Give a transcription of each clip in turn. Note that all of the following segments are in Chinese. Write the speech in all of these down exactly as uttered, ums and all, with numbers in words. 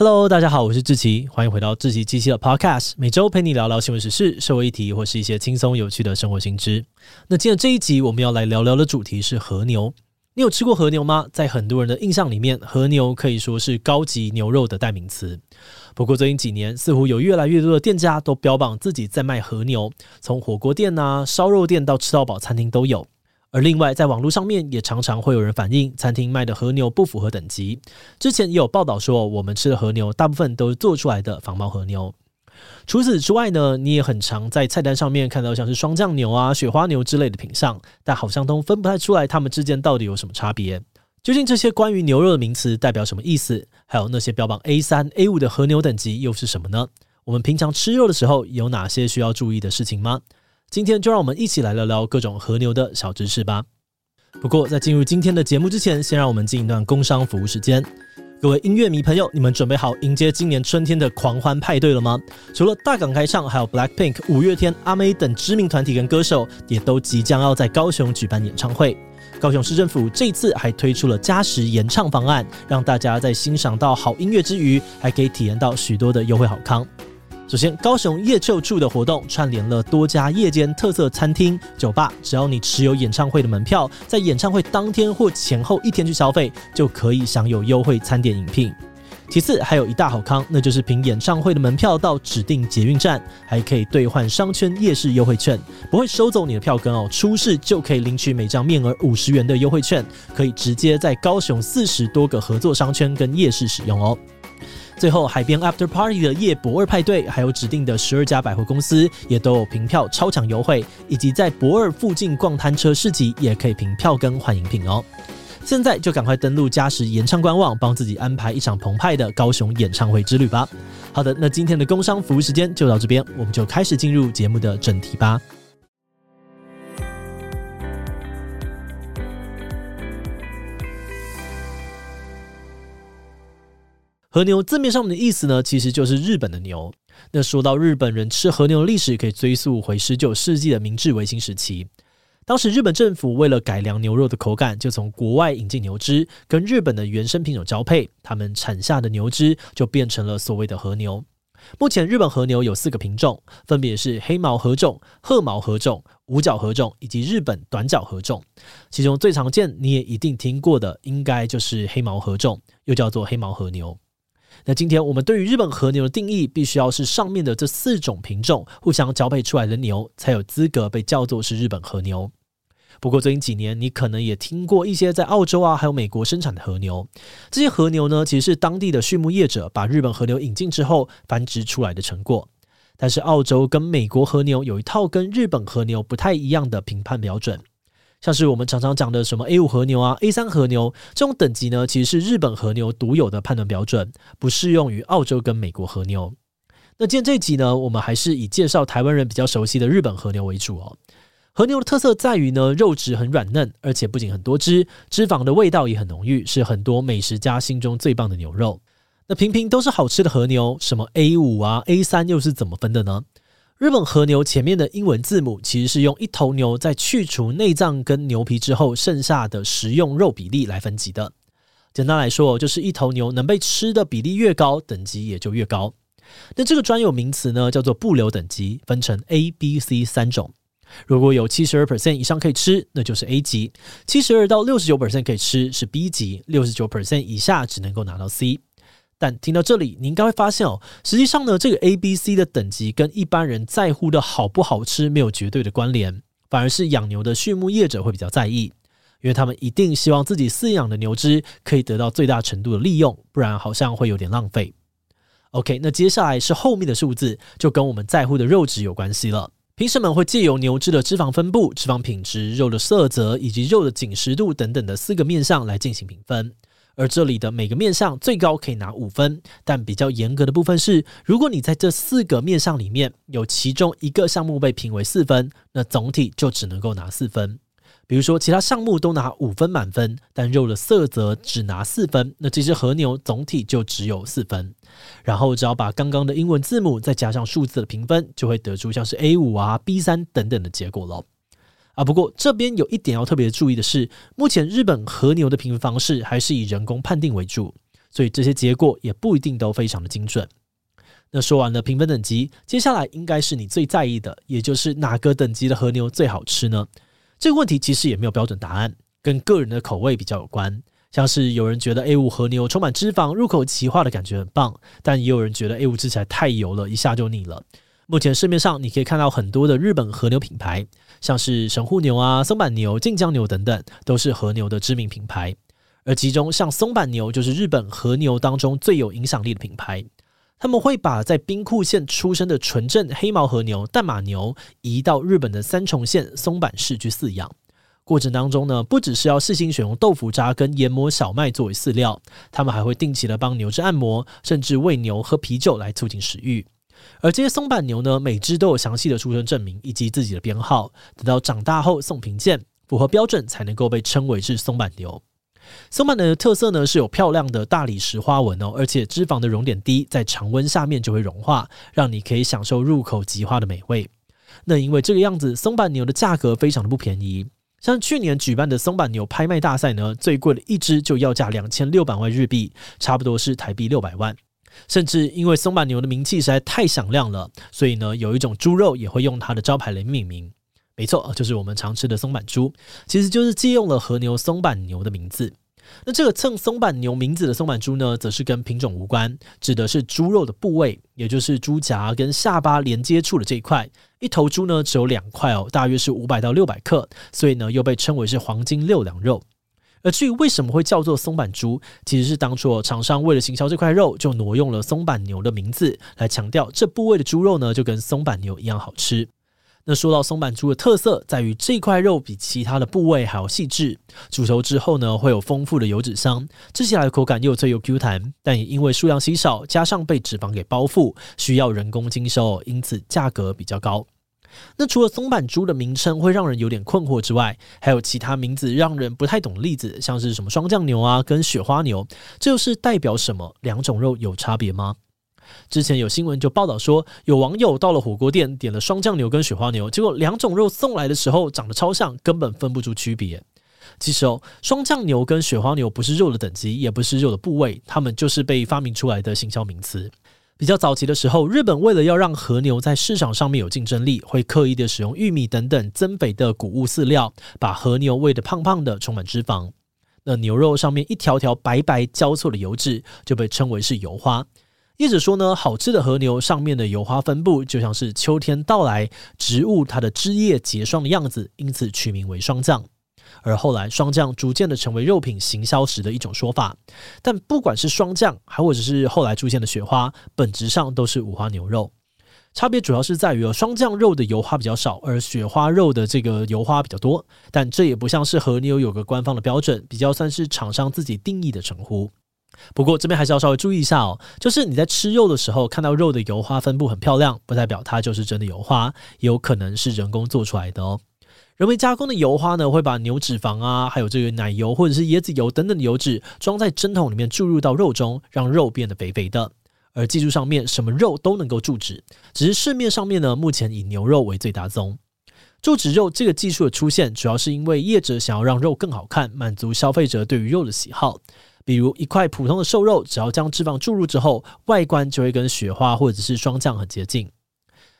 Hello， 大家好，我是志祺，欢迎回到志祺七七的 Podcast， 每周陪你聊聊新闻时事、社会议题或是一些轻松有趣的生活新知。那今天这一集我们要来聊聊的主题是和牛。你有吃过和牛吗？在很多人的印象里面，和牛可以说是高级牛肉的代名词。不过最近几年，似乎有越来越多的店家都标榜自己在卖和牛，从火锅店啊、烧肉店到吃到饱餐厅都有。而另外在网络上面也常常会有人反映餐厅卖的和牛不符合等级，之前也有报道说我们吃的和牛大部分都是做出来的仿冒和牛。除此之外呢，你也很常在菜单上面看到像是双酱牛啊、雪花牛之类的品项，但好像都分不太出来它们之间到底有什么差别。究竟这些关于牛肉的名词代表什么意思？还有那些标榜 A 三 A 五 的和牛等级又是什么呢？我们平常吃肉的时候有哪些需要注意的事情吗？今天就让我们一起来聊聊各种和牛的小知识吧。不过在进入今天的节目之前，先让我们进一段工商服务时间。各位音乐迷朋友，你们准备好迎接今年春天的狂欢派对了吗？除了大港开唱，还有 BLACKPINK、五月天、阿妹等知名团体跟歌手也都即将要在高雄举办演唱会。高雄市政府这次还推出了加时演唱方案，让大家在欣赏到好音乐之余，还可以体验到许多的优惠好康。首先，高雄夜救助的活动串联了多家夜间特色餐厅、酒吧，只要你持有演唱会的门票，在演唱会当天或前后一天去消费，就可以享有优惠餐点饮品。其次，还有一大好康，那就是凭演唱会的门票到指定捷运站，还可以兑换商圈夜市优惠券，不会收走你的票根哦，出示就可以领取每张面额五十元的优惠券，可以直接在高雄四十多个合作商圈跟夜市使用哦。最后，海边 After Party 的夜博二派对，还有指定的十二家百货公司也都有凭票超强优惠，以及在博二附近逛摊车市集也可以凭票跟换饮品哦。现在就赶快登录嘉实演唱官网，帮自己安排一场澎湃的高雄演唱会之旅吧。好的，那今天的工商服务时间就到这边，我们就开始进入节目的正题吧。和牛字面上面的意思呢，其实就是日本的牛。那说到日本人吃和牛的历史，可以追溯回十九世纪的明治维新时期。当时日本政府为了改良牛肉的口感，就从国外引进牛只，跟日本的原生品种交配，他们产下的牛只就变成了所谓的和牛。目前日本和牛有四个品种，分别是黑毛和种、褐毛和种、五角和种以及日本短角和种。其中最常见你也一定听过的，应该就是黑毛和种，又叫做黑毛和牛。那今天我们对于日本和牛的定义，必须要是上面的这四种品种互相交配出来的牛，才有资格被叫做是日本和牛。不过最近几年，你可能也听过一些在澳洲啊，还有美国生产的和牛。这些和牛呢，其实是当地的畜牧业者把日本和牛引进之后繁殖出来的成果。但是澳洲跟美国和牛有一套跟日本和牛不太一样的评判标准。像是我们常常讲的什么 A 五 和牛啊、A 三 和牛这种等级呢，其实是日本和牛独有的判断标准，不适用于澳洲跟美国和牛。那今天这一集呢，我们还是以介绍台湾人比较熟悉的日本和牛为主哦。和牛的特色在于呢，肉质很软嫩，而且不仅很多汁，脂肪的味道也很浓郁，是很多美食家心中最棒的牛肉。那平平都是好吃的和牛，什么 A 五 啊、A 三 又是怎么分的呢？日本和牛前面的英文字母其实是用一头牛在去除内脏跟牛皮之后剩下的食用肉比例来分级的。简单来说，就是一头牛能被吃的比例越高，等级也就越高。那这个专有名词呢，叫做部瘤等级，分成 A、B、C 三种。如果有 百分之七十二 以上可以吃，那就是 A 级 ；百分之七十二 到 百分之六十九 可以吃是 B 级 ；百分之六十九 以下只能够拿到 C。但听到这里，你应该会发现哦，实际上呢，这个 A、B、C 的等级跟一般人在乎的好不好吃没有绝对的关联，反而是养牛的畜牧业者会比较在意，因为他们一定希望自己饲养的牛只可以得到最大程度的利用，不然好像会有点浪费。OK， 那接下来是后面的数字，就跟我们在乎的肉质有关系了。评审们会借由牛只的脂肪分布、脂肪品质、肉的色泽以及肉的紧实度等等的四个面向来进行评分。而这里的每个面向最高可以拿五分，但比较严格的部分是，如果你在这四个面向里面有其中一个项目被评为四分，那总体就只能够拿四分。比如说其他项目都拿五分满分，但肉的色泽只拿四分，那这只和牛总体就只有四分。然后只要把刚刚的英文字母再加上数字的评分，就会得出像是 A 五 啊、B 三 等等的结果了。啊，不过这边有一点要特别注意的是，目前日本和牛的评分方式还是以人工判定为主，所以这些结果也不一定都非常的精准。那说完了评分等级，接下来应该是你最在意的，也就是哪个等级的和牛最好吃呢？这个问题其实也没有标准答案，跟个人的口味比较有关。像是有人觉得 A 五 和牛充满脂肪，入口即化的感觉很棒，但也有人觉得 A 五 吃起来太油了，一下就腻了。目前市面上你可以看到很多的日本和牛品牌，像是神户牛啊、松阪牛、近江牛等等，都是和牛的知名品牌。而其中像松阪牛就是日本和牛当中最有影响力的品牌。他们会把在兵库县出生的纯正黑毛和牛、淡马牛移到日本的三重县松阪市去饲养。过程当中呢，不只是要细心选用豆腐渣跟研磨小麦作为饲料，他们还会定期的帮牛只按摩，甚至喂牛喝啤酒来促进食欲。而这些松阪牛呢，每只都有详细的出生证明以及自己的编号，等到长大后送评鉴，符合标准才能够被称为是松阪牛。松阪牛的特色呢，是有漂亮的大理石花纹哦，而且脂肪的熔点低，在常温下面就会融化，让你可以享受入口即化的美味。那因为这个样子，松阪牛的价格非常的不便宜。像去年举办的松阪牛拍卖大赛呢，最贵的一只就要价两千六百万日币，差不多是台币六百万。甚至因为松阪牛的名气实在太响亮了，所以呢，有一种猪肉也会用它的招牌来命名。没错，就是我们常吃的松阪猪，其实就是借用了和牛松阪牛的名字。那这个蹭松阪牛名字的松阪猪呢，则是跟品种无关，指的是猪肉的部位，也就是猪颊跟下巴连接处的这一块。一头猪呢只有两块哦，大约是五百到六百克，所以呢又被称为是黄金六两肉。而至于为什么会叫做松阪猪，其实是当初厂商为了行销这块肉，就挪用了松阪牛的名字，来强调这部位的猪肉呢就跟松阪牛一样好吃。那说到松阪猪的特色，在于这块肉比其他的部位还要细致，煮熟之后呢，会有丰富的油脂香，吃起来的口感又脆又 Q 弹，但也因为数量稀少，加上被脂肪给包覆，需要人工精修，因此价格比较高。那除了松阪猪的名称会让人有点困惑之外，还有其他名字让人不太懂的例子，像是什么霜降牛啊跟雪花牛，这又是代表什么？两种肉有差别吗？之前有新闻就报道说，有网友到了火锅店点了霜降牛跟雪花牛，结果两种肉送来的时候长得超像，根本分不出区别。其实哦，霜降牛跟雪花牛不是肉的等级，也不是肉的部位，它们就是被发明出来的行销名词。比较早期的时候，日本为了要让和牛在市场上面有竞争力，会刻意的使用玉米等等增肥的谷物饲料，把和牛喂得胖胖的，充满脂肪。那牛肉上面一条条白白交错的油脂就被称为是油花。业者说呢，好吃的和牛上面的油花分布就像是秋天到来，植物它的枝叶结霜的样子，因此取名为霜降。而后来霜降逐渐的成为肉品行销时的一种说法，但不管是霜降还或者是后来出现的雪花，本质上都是五花牛肉。差别主要是在于霜降肉的油花比较少，而雪花肉的这个油花比较多，但这也不像是和牛有个官方的标准，比较算是厂商自己定义的称呼。不过这边还是要稍微注意一下哦，就是你在吃肉的时候看到肉的油花分布很漂亮，不代表它就是真的油花，也有可能是人工做出来的哦。人为加工的油花呢，会把牛脂肪啊，还有这个奶油或者是椰子油等等的油脂装在针筒里面注入到肉中，让肉变得肥肥的。而技术上面什么肉都能够注脂，只是市面上面呢，目前以牛肉为最大宗。注脂肉这个技术的出现，主要是因为业者想要让肉更好看，满足消费者对于肉的喜好。比如一块普通的瘦肉，只要将脂肪注入之后，外观就会跟雪花或者是霜降很接近。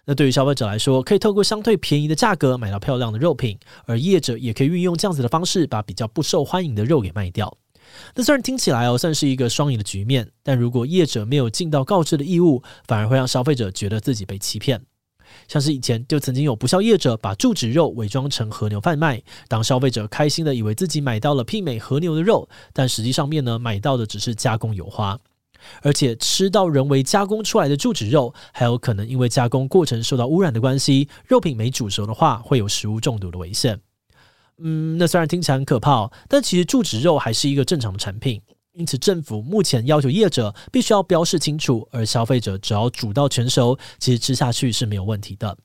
那对于消费者来说，可以透过相对便宜的价格买到漂亮的肉品，而业者也可以运用这样子的方式，把比较不受欢迎的肉给卖掉。那虽然听起来哦，算是一个双赢的局面，但如果业者没有尽到告知的义务，反而会让消费者觉得自己被欺骗。像是以前就曾经有不肖业者把注脂肉伪装成和牛贩卖，当消费者开心的以为自己买到了媲美和牛的肉，但实际上面呢，买到的只是加工油花。而且吃到人为加工出来的注脂肉，还有可能因为加工过程受到污染的关系，肉品没煮熟的话会有食物中毒的危险。嗯，那虽然听起来很可怕哦，但其实注脂肉还是一个正常的产品，因此政府目前要求业者必须要标示清楚，而消费者只要煮到全熟，其实吃下去是没有问题的。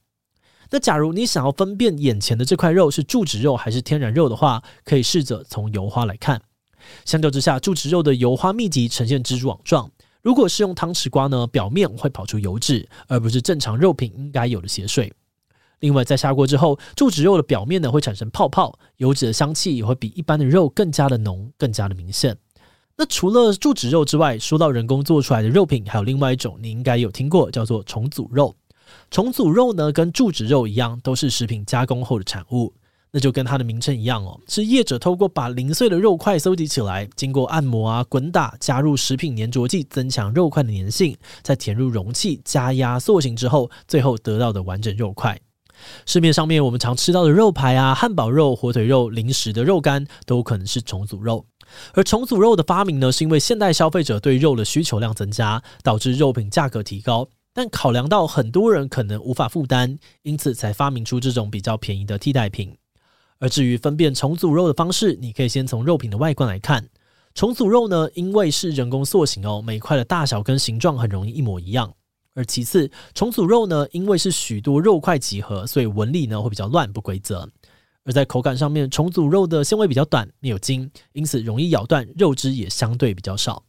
那假如你想要分辨眼前的这块肉是注脂肉还是天然肉的话，可以试着从油花来看。相较之下，注脂肉的油花密集，呈现蜘蛛网状，如果是用汤匙刮呢，表面会跑出油脂，而不是正常肉品应该有的血水。另外在下锅之后，注脂肉的表面呢，会产生泡泡，油脂的香气也会比一般的肉更加的浓，更加的明显。那除了柱脂肉之外，说到人工做出来的肉品，还有另外一种你应该有听过，叫做重组肉。重组肉呢跟柱脂肉一样，都是食品加工后的产物。那就跟它的名称一样哦，是业者透过把零碎的肉块搜集起来，经过按摩啊、滚打，加入食品粘着剂，增强肉块的粘性，再填入容器加压塑形之后，最后得到的完整肉块。市面上面我们常吃到的肉排啊、汉堡肉、火腿肉、零食的肉干，都可能是重组肉。而重组肉的发明呢，是因为现代消费者对肉的需求量增加，导致肉品价格提高。但考量到很多人可能无法负担，因此才发明出这种比较便宜的替代品。而至于分辨重组肉的方式，你可以先从肉品的外观来看。重组肉呢，因为是人工塑形哦，每块的大小跟形状很容易一模一样。而其次，重组肉呢，因为是许多肉块集合，所以纹理呢会比较乱不规则。而在口感上面，重组肉的纤维比较短，没有筋，因此容易咬断，肉汁也相对比较少。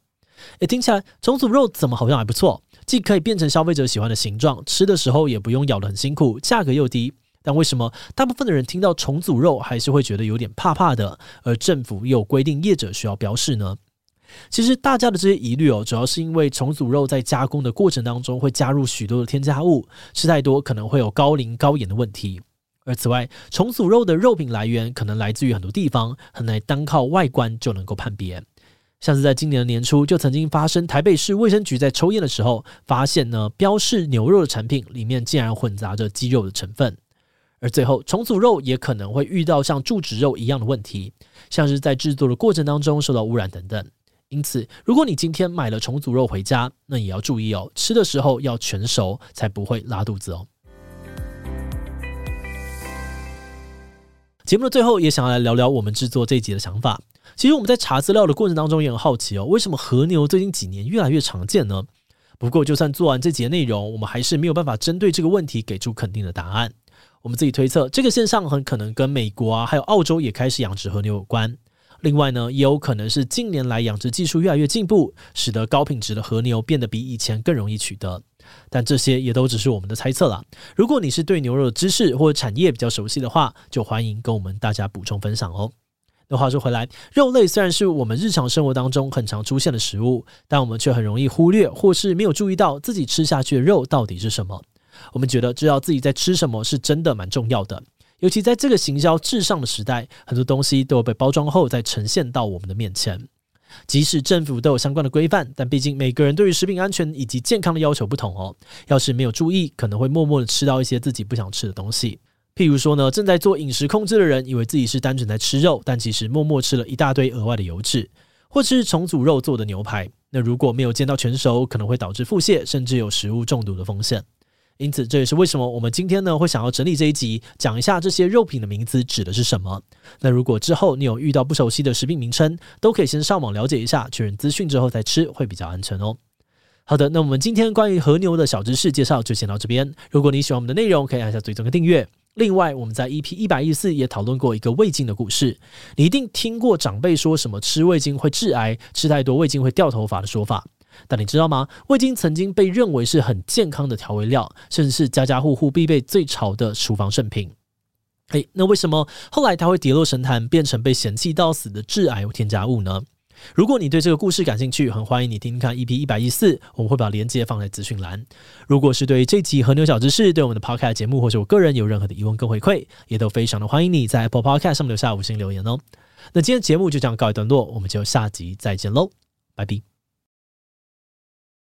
诶，听起来重组肉怎么好像还不错，既可以变成消费者喜欢的形状，吃的时候也不用咬得很辛苦，价格又低。但为什么大部分的人听到重组肉还是会觉得有点怕怕的，而政府又规定业者需要标示呢？其实大家的这些疑虑哦，主要是因为重组肉在加工的过程当中会加入许多的添加物，吃太多可能会有高磷高盐的问题。而此外，重组肉的肉品来源可能来自于很多地方，很难单靠外观就能够判别。像是在今年的年初，就曾经发生台北市卫生局在抽验的时候，发现呢标示牛肉的产品里面竟然混杂着鸡肉的成分。而最后，重组肉也可能会遇到像柱脂肉一样的问题，像是在制作的过程当中受到污染等等。因此，如果你今天买了重组肉回家，那也要注意哦，吃的时候要全熟，才不会拉肚子哦。节目的最后，也想要来聊聊我们制作这一集的想法。其实我们在查资料的过程当中也很好奇哦，为什么和牛最近几年越来越常见呢？不过，就算做完这集的内容，我们还是没有办法针对这个问题给出肯定的答案。我们自己推测，这个现象很可能跟美国啊，还有澳洲也开始养殖和牛有关。另外呢，也有可能是近年来养殖技术越来越进步，使得高品质的和牛变得比以前更容易取得。但这些也都只是我们的猜测啦。如果你是对牛肉的知识或产业比较熟悉的话，就欢迎跟我们大家补充分享哦。那话说回来，肉类虽然是我们日常生活当中很常出现的食物，但我们却很容易忽略或是没有注意到自己吃下去的肉到底是什么。我们觉得知道自己在吃什么是真的蛮重要的，尤其在这个行销至上的时代，很多东西都有被包装后再呈现到我们的面前。即使政府都有相关的规范，但毕竟每个人对于食品安全以及健康的要求不同哦。要是没有注意，可能会默默的吃到一些自己不想吃的东西。譬如说呢，正在做饮食控制的人，以为自己是单纯在吃肉，但其实默默吃了一大堆额外的油脂，或是重组肉做的牛排。那如果没有煎到全熟，可能会导致腹泻，甚至有食物中毒的风险。因此这也是为什么我们今天呢会想要整理这一集，讲一下这些肉品的名字指的是什么。那如果之后你有遇到不熟悉的食品名称，都可以先上网了解一下，确认资讯之后再吃会比较安全哦。好的，那我们今天关于和牛的小知识介绍就先到这边。如果你喜欢我们的内容，可以按下追踪跟订阅。另外，我们在 E P 一百一十四 也讨论过一个味精的故事。你一定听过长辈说什么吃味精会致癌，吃太多味精会掉头发的说法。但你知道吗？味精曾经被认为是很健康的调味料，甚至是家家户户必备最潮的厨房圣品。诶，那为什么后来它会跌落神坛，变成被嫌弃到死的致癌添加物呢？如果你对这个故事感兴趣，很欢迎你听听看 E P 一百一十四， 我们会把连结放在资讯栏。如果是对这集和牛小知识，对我们的 Podcast 节目或是我个人有任何的疑问跟回馈，也都非常的欢迎你在 Apple Podcast 上面留下五星留言哦。那今天节目就这样告一段落，我们就下集再见喽，拜拜。